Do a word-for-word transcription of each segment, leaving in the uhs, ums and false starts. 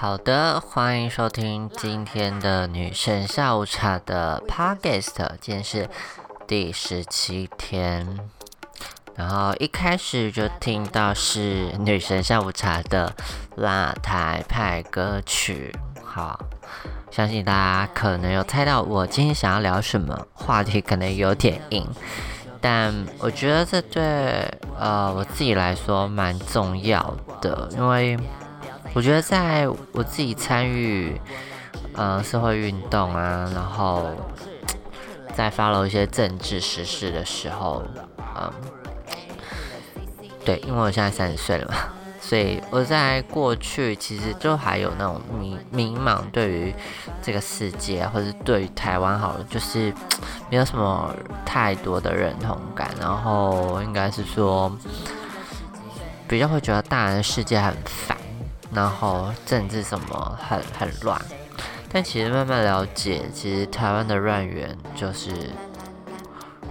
好的，欢迎收听今天的女生下午茶的 Podcast， 今天是第十七天。然后一开始就听到是女生下午茶的辣台派歌曲，好，相信大家可能有猜到我今天想要聊什么话题，可能有点硬，但我觉得这对呃我自己来说蛮重要的，因为我觉得在我自己参与呃社会运动啊，然后在 follow 一些政治时事的时候，嗯，对，因为我现在三十岁了嘛，所以我在过去其实就还有那种迷迷茫，对于这个世界或是对于台湾好了，就是没有什么太多的认同感，然后应该是说比较会觉得大人世界很烦，然后政治什么很很乱，但其实慢慢了解，其实台湾的乱源就是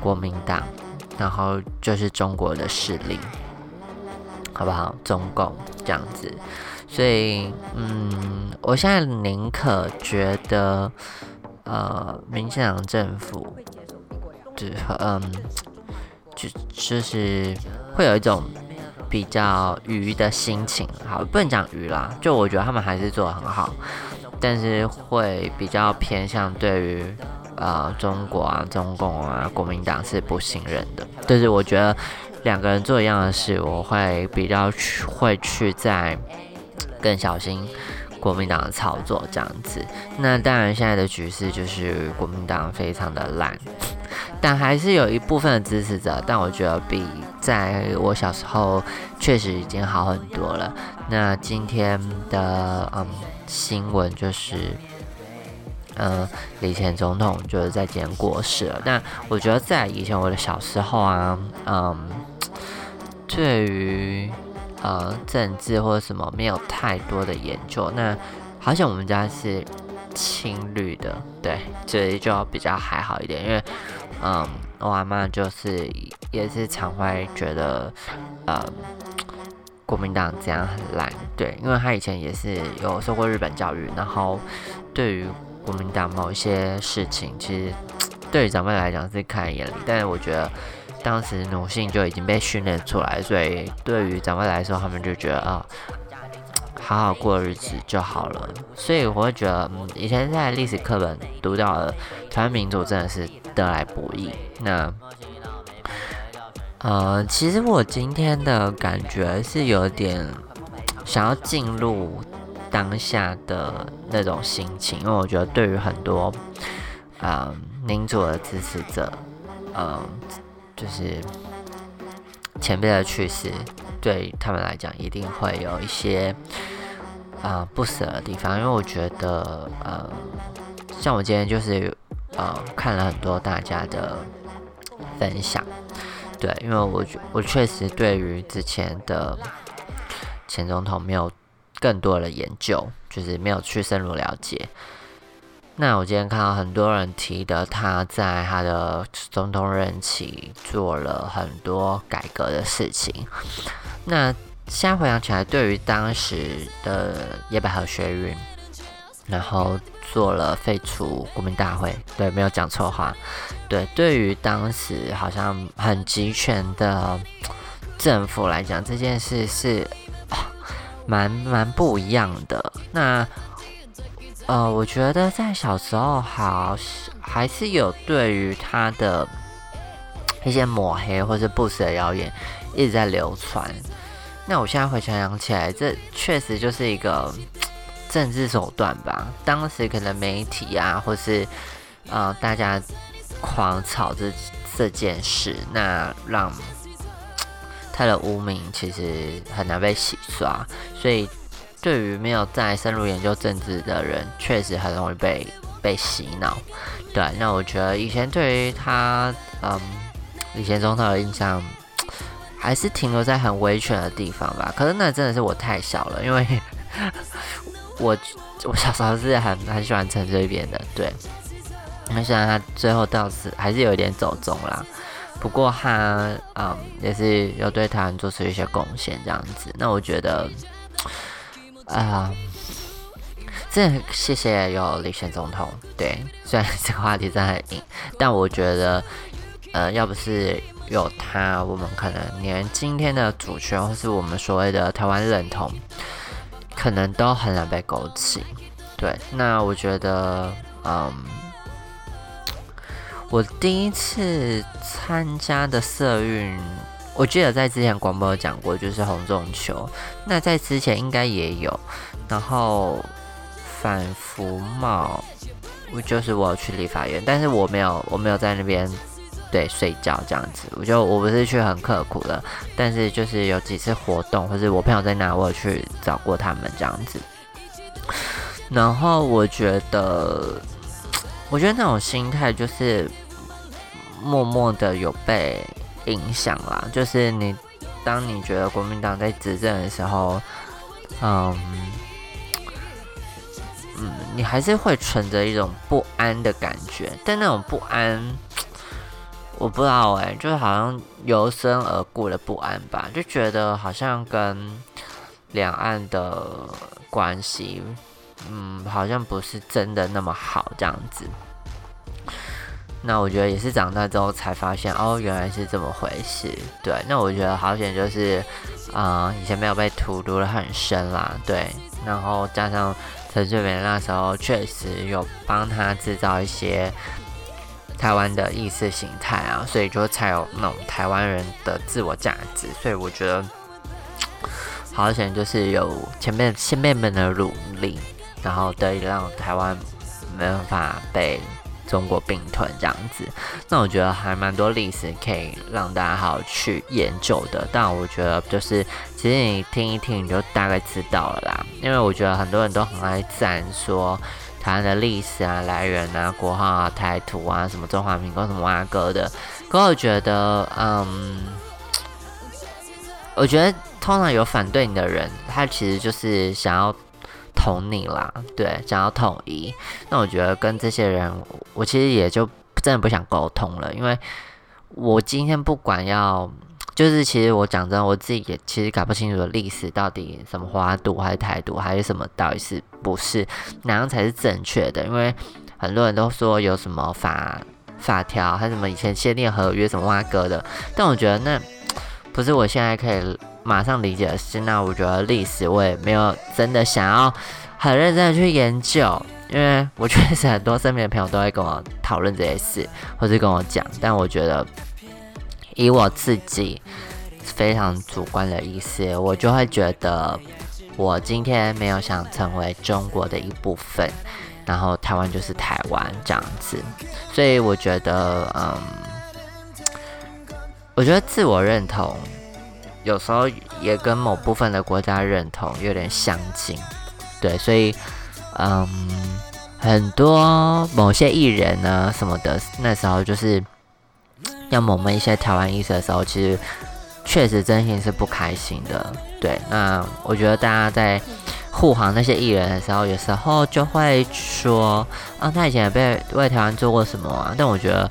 国民党，然后就是中国的势力，好不好？中共这样子，所以嗯，我现在宁可觉得，呃，民进党政府，就嗯，就就是会有一种比较愚的心情，好，不能讲愚啦，就我觉得他们还是做得很好，但是会比较偏向对于。呃，中国啊，中共啊，国民党是不信任的。但是我觉得两个人做一样的事，我会比较去会去再更小心国民党的操作这样子。那当然，现在的局势就是国民党非常的烂，但还是有一部分的支持者。但我觉得比在我小时候确实已经好很多了。那今天的嗯新闻就是。嗯，李前总统就是在今天过世了。但我觉得在以前我的小时候啊，嗯，对于呃政治或者什么没有太多的研究。那好像我们家是青绿的，对，所以就比较还好一点。因为嗯，我阿嬤就是也是常会觉得，呃、嗯。国民党这样很烂，对，因为他以前也是有受过日本教育，然后对于国民党某一些事情，其实对于长辈来讲是看在眼里，但是我觉得当时奴性就已经被训练出来，所以对于长辈来说，他们就觉得啊、哦，好好过日子就好了。所以我会觉得，嗯，以前在历史课本读到的台湾民主真的是得来不易。那呃，其实我今天的感觉是有点想要进入当下的那种心情，因为我觉得对于很多呃民主的支持者，呃，就是前辈的去世，对他们来讲一定会有一些呃不舍的地方，因为我觉得呃，像我今天就是呃看了很多大家的分享。对，因为我我确实对于之前的前总统没有更多的研究，就是没有去深入了解。那我今天看到很多人提的他在他的总统任期做了很多改革的事情。那现在回想起来，对于当时的野百合学运，然后做了废除国民大会，对，没有讲错话。对，对于当时好像很集权的政府来讲，这件事是蛮蛮不一样的。那呃，我觉得在小时候好还是有对于他的一些抹黑或是不实的谣言一直在流传。那我现在回想起来，这确实就是一个。政治手段吧，当时可能媒体啊，或是呃大家狂炒这这件事，那让他的污名其实很难被洗刷，所以对于没有再深入研究政治的人，确实很容易被被洗脑。对，那我觉得以前对于他，嗯，以前总统的印象还是停留在很威权的地方吧。可是那真的是我太小了，因为。我我小时候是很很喜欢陈水扁的，对。那虽然他最后倒是还是有点走中啦，不过他嗯也是有对台湾做出一些贡献这样子。那我觉得啊、呃，这谢谢有李显总统。对，虽然这个话题真的很硬，但我觉得，呃，要不是有他，我们可能连今天的主权或是我们所谓的台湾认同，可能都很难被勾起。对，那我觉得，嗯，我第一次参加的社运。我记得在之前广播有讲过，就是红中秋，那在之前应该也有，然后反服贸，就是我有去立法院，但是我没有，我没有在那边对睡觉这样子，我就我不是去很刻苦的，但是就是有几次活动，或是我朋友在哪，我有去找过他们这样子，然后我觉得，我觉得那种心态就是默默的有被影响啦，就是你当你觉得国民党在执政的时候，嗯嗯，你还是会存着一种不安的感觉，但那种不安，我不知道哎、欸，就是好像由生而过的不安吧，就觉得好像跟两岸的关系，嗯，好像不是真的那么好这样子。那我觉得也是长大之后才发现，哦，原来是这么回事。对，那我觉得好险就是，啊、呃，以前没有被荼毒得很深啦。对，然后加上陈水扁那时候确实有帮他制造一些台湾的意识形态啊，所以就才有那种台湾人的自我价值。所以我觉得好险就是有前面先辈们的努力，然后得以让台湾没办法被中国并吞这样子，那我觉得还蛮多历史可以让大家好好去研究的。但我觉得就是，其实你听一听你就大概知道了啦。因为我觉得很多人都很爱赞说台湾的历史啊、来源啊、国号啊、台图啊、什么中华民国、什么阿哥的，可我觉得，嗯，我觉得通常有反对你的人，他其实就是想要统你啦，对，想要统一。那我觉得跟这些人，我其实也就真的不想沟通了，因为我今天不管要，就是其实我讲真，我自己也其实搞不清楚历史到底什么华独还是台独还是什么，到底是不是哪样才是正确的？因为很多人都说有什么法法条，还有什么以前先烈合约什么挖哥的，但我觉得那不是我现在可以马上理解的事。那我觉得历史我也没有真的想要很认真的去研究，因为我确实很多身边的朋友都会跟我讨论这些事，或是跟我讲，但我觉得以我自己非常主观的意思，我就会觉得我今天没有想成为中国的一部分，然后台湾就是台湾这样子，所以我觉得，嗯，我觉得自我认同有时候也跟某部分的国家认同有点相近，对，所以，嗯，很多某些艺人呢什么的，那时候就是要某某一些台湾意识的时候，其实确实真心是不开心的，对。那我觉得大家在护航那些艺人的时候，有时候就会说，啊，他以前也被为台湾做过什么啊？但我觉得，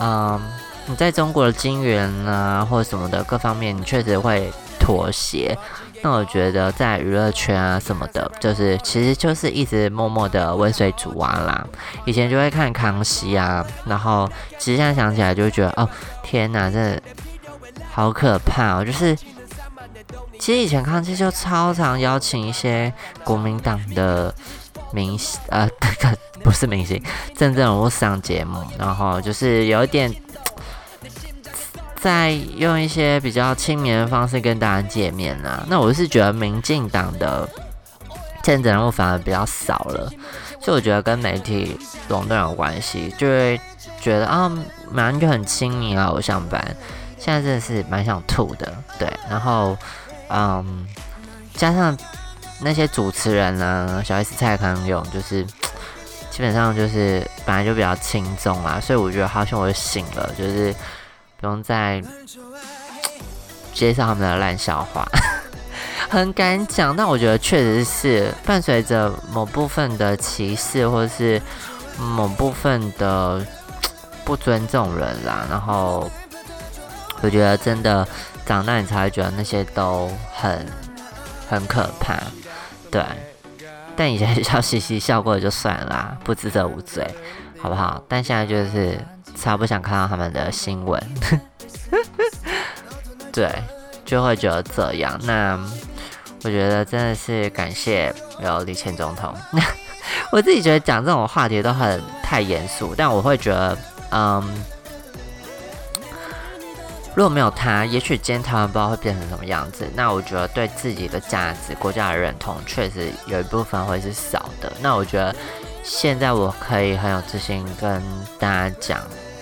嗯。你在中国的金源啊，或什么的各方面，你确实会妥协。那我觉得在娱乐圈啊什么的，就是其实就是一直默默的温水煮蛙啦。以前就会看康熙啊，然后其实现在想起来就觉得，哦，天哪，真的好可怕哦！就是其实以前康熙就超常邀请一些国民党的明星，呃，不是明星，政治人物上节目，然后就是有一点。在用一些比较亲民的方式跟大家见面啊，那我是觉得民进党的政治人物反而比较少了，所以我觉得跟媒体垄断有关系，就会觉得啊，马上就很亲民啊，偶像版，现在真的是蛮想吐的，对，然后嗯，加上那些主持人啊，小 S 蔡康永就是。基本上就是本来就比较轻松啦，所以我觉得好像我就醒了，就是不用再介绍他们的烂笑话，很敢讲。但我觉得确实是伴随着某部分的歧视，或是某部分的不尊重人啦。然后我觉得真的长大你才会觉得那些都很很可怕，对。但以前学校嘻嘻笑过就算了啦，不自责无罪，好不好？但现在就是超不想看到他们的新闻，对，就会觉得这样。那我觉得真的是感谢有李前总统。我自己觉得讲这种话题都很太严肃，但我会觉得，嗯，如果没有他，也许今天台湾不知道会变成什么样子。那我觉得对自己的价值、国家的认同，确实有一部分会是少的。那我觉得现在我可以很有自信跟大家讲，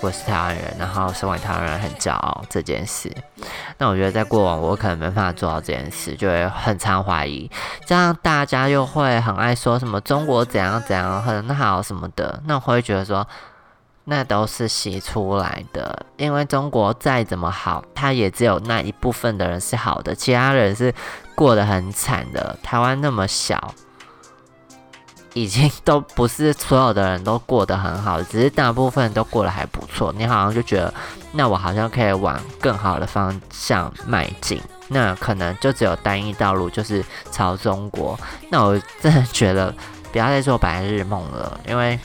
我是台湾人，然后身为台湾人很骄傲这件事。那我觉得在过往我可能没办法做到这件事，就会很常怀疑。这样大家又会很爱说什么中国怎样怎样很好什么的，那我会觉得说，那都是洗出来的，因为中国再怎么好，它也只有那一部分的人是好的，其他人是过得很惨的。台湾那么小，已经都不是所有的人都过得很好，只是大部分都过得还不错。你好像就觉得，那我好像可以往更好的方向迈进，那可能就只有单一道路，就是朝中国。那我真的觉得不要再做白日梦了，因为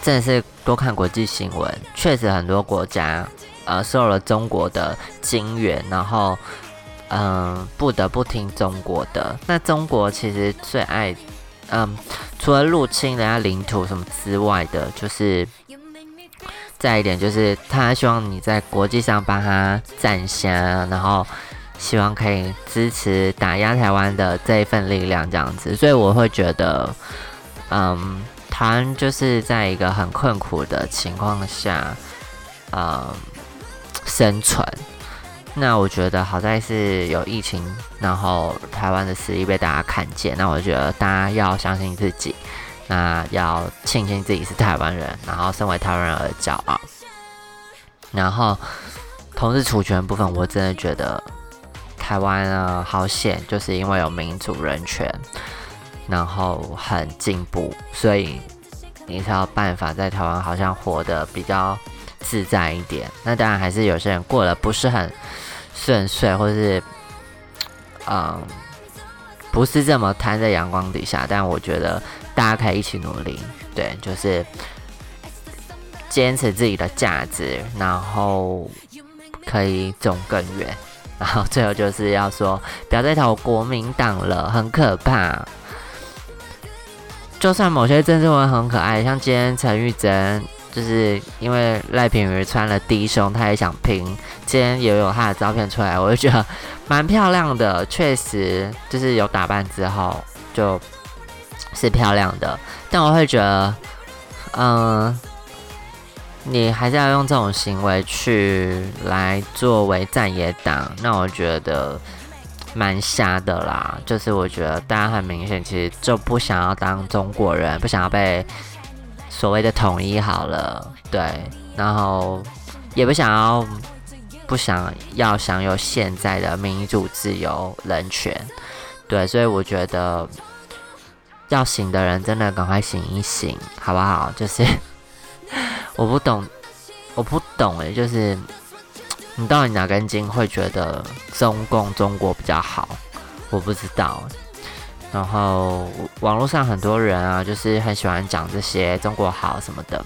真的是多看国际新闻，确实很多国家呃受了中国的金援，然后嗯、呃、不得不听中国的。那中国其实最爱。嗯，除了入侵人家领土什么之外的，就是再一点就是他希望你在国际上帮他站下，然后希望可以支持打压台湾的这一份力量这样子。所以我会觉得，嗯，台湾就是在一个很困苦的情况下，嗯，生存。那我觉得好在是有疫情，然后台湾的实力被大家看见。那我觉得大家要相信自己，那要庆幸自己是台湾人，然后身为台湾人而骄傲。然后同志除权部分，我真的觉得台湾呢好险，就是因为有民主人权，然后很进步，所以你才有办法在台湾好像活得比较自在一点。那当然还是有些人过得不是很顺遂，或是嗯不是这么摊在阳光底下，但我觉得大家可以一起努力，对，就是坚持自己的价值，然后可以走更远。然后最后就是要说，不要再投国民党了，很可怕。就算某些政治文很可爱，像今天陈玉珍。就是因为赖品妤穿了低胸，他也想拼，今天也有他的照片出来，我就觉得蛮漂亮的，确实就是有打扮之后就是漂亮的，但我会觉得，嗯，你还是要用这种行为去来作为战野党，那我觉得蛮瞎的啦。就是我觉得大家很明显，其实就不想要当中国人，不想要被所谓的统一好了，对，然后也不想要不想要享有现在的民主、自由、人权，对，所以我觉得要醒的人真的赶快醒一醒，好不好？就是我不懂，我不懂哎，就是你到底哪根筋会觉得中共中国比较好？我不知道。然后网络上很多人啊，就是很喜欢讲这些中国好什么的。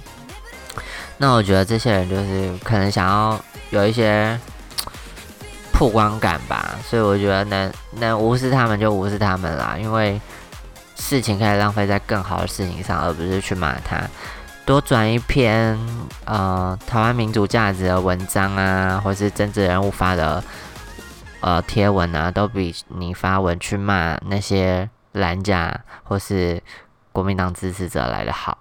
那我觉得这些人就是可能想要有一些曝光感吧，所以我觉得能能无视他们就无视他们啦，因为事情可以浪费在更好的事情上，而不是去骂他。多转一篇呃台湾民主价值的文章啊，或是政治人物发的呃贴文啊，都比你发文去骂那些蓝甲或是国民党支持者来的好。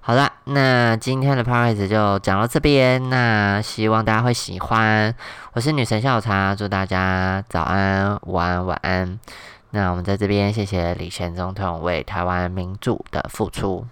好了，那今天的 podcast 就讲到这边，那希望大家会喜欢。我是女神下午茶，祝大家早安、午安、晚安。那我们在这边谢谢李前总统为台湾民主的付出。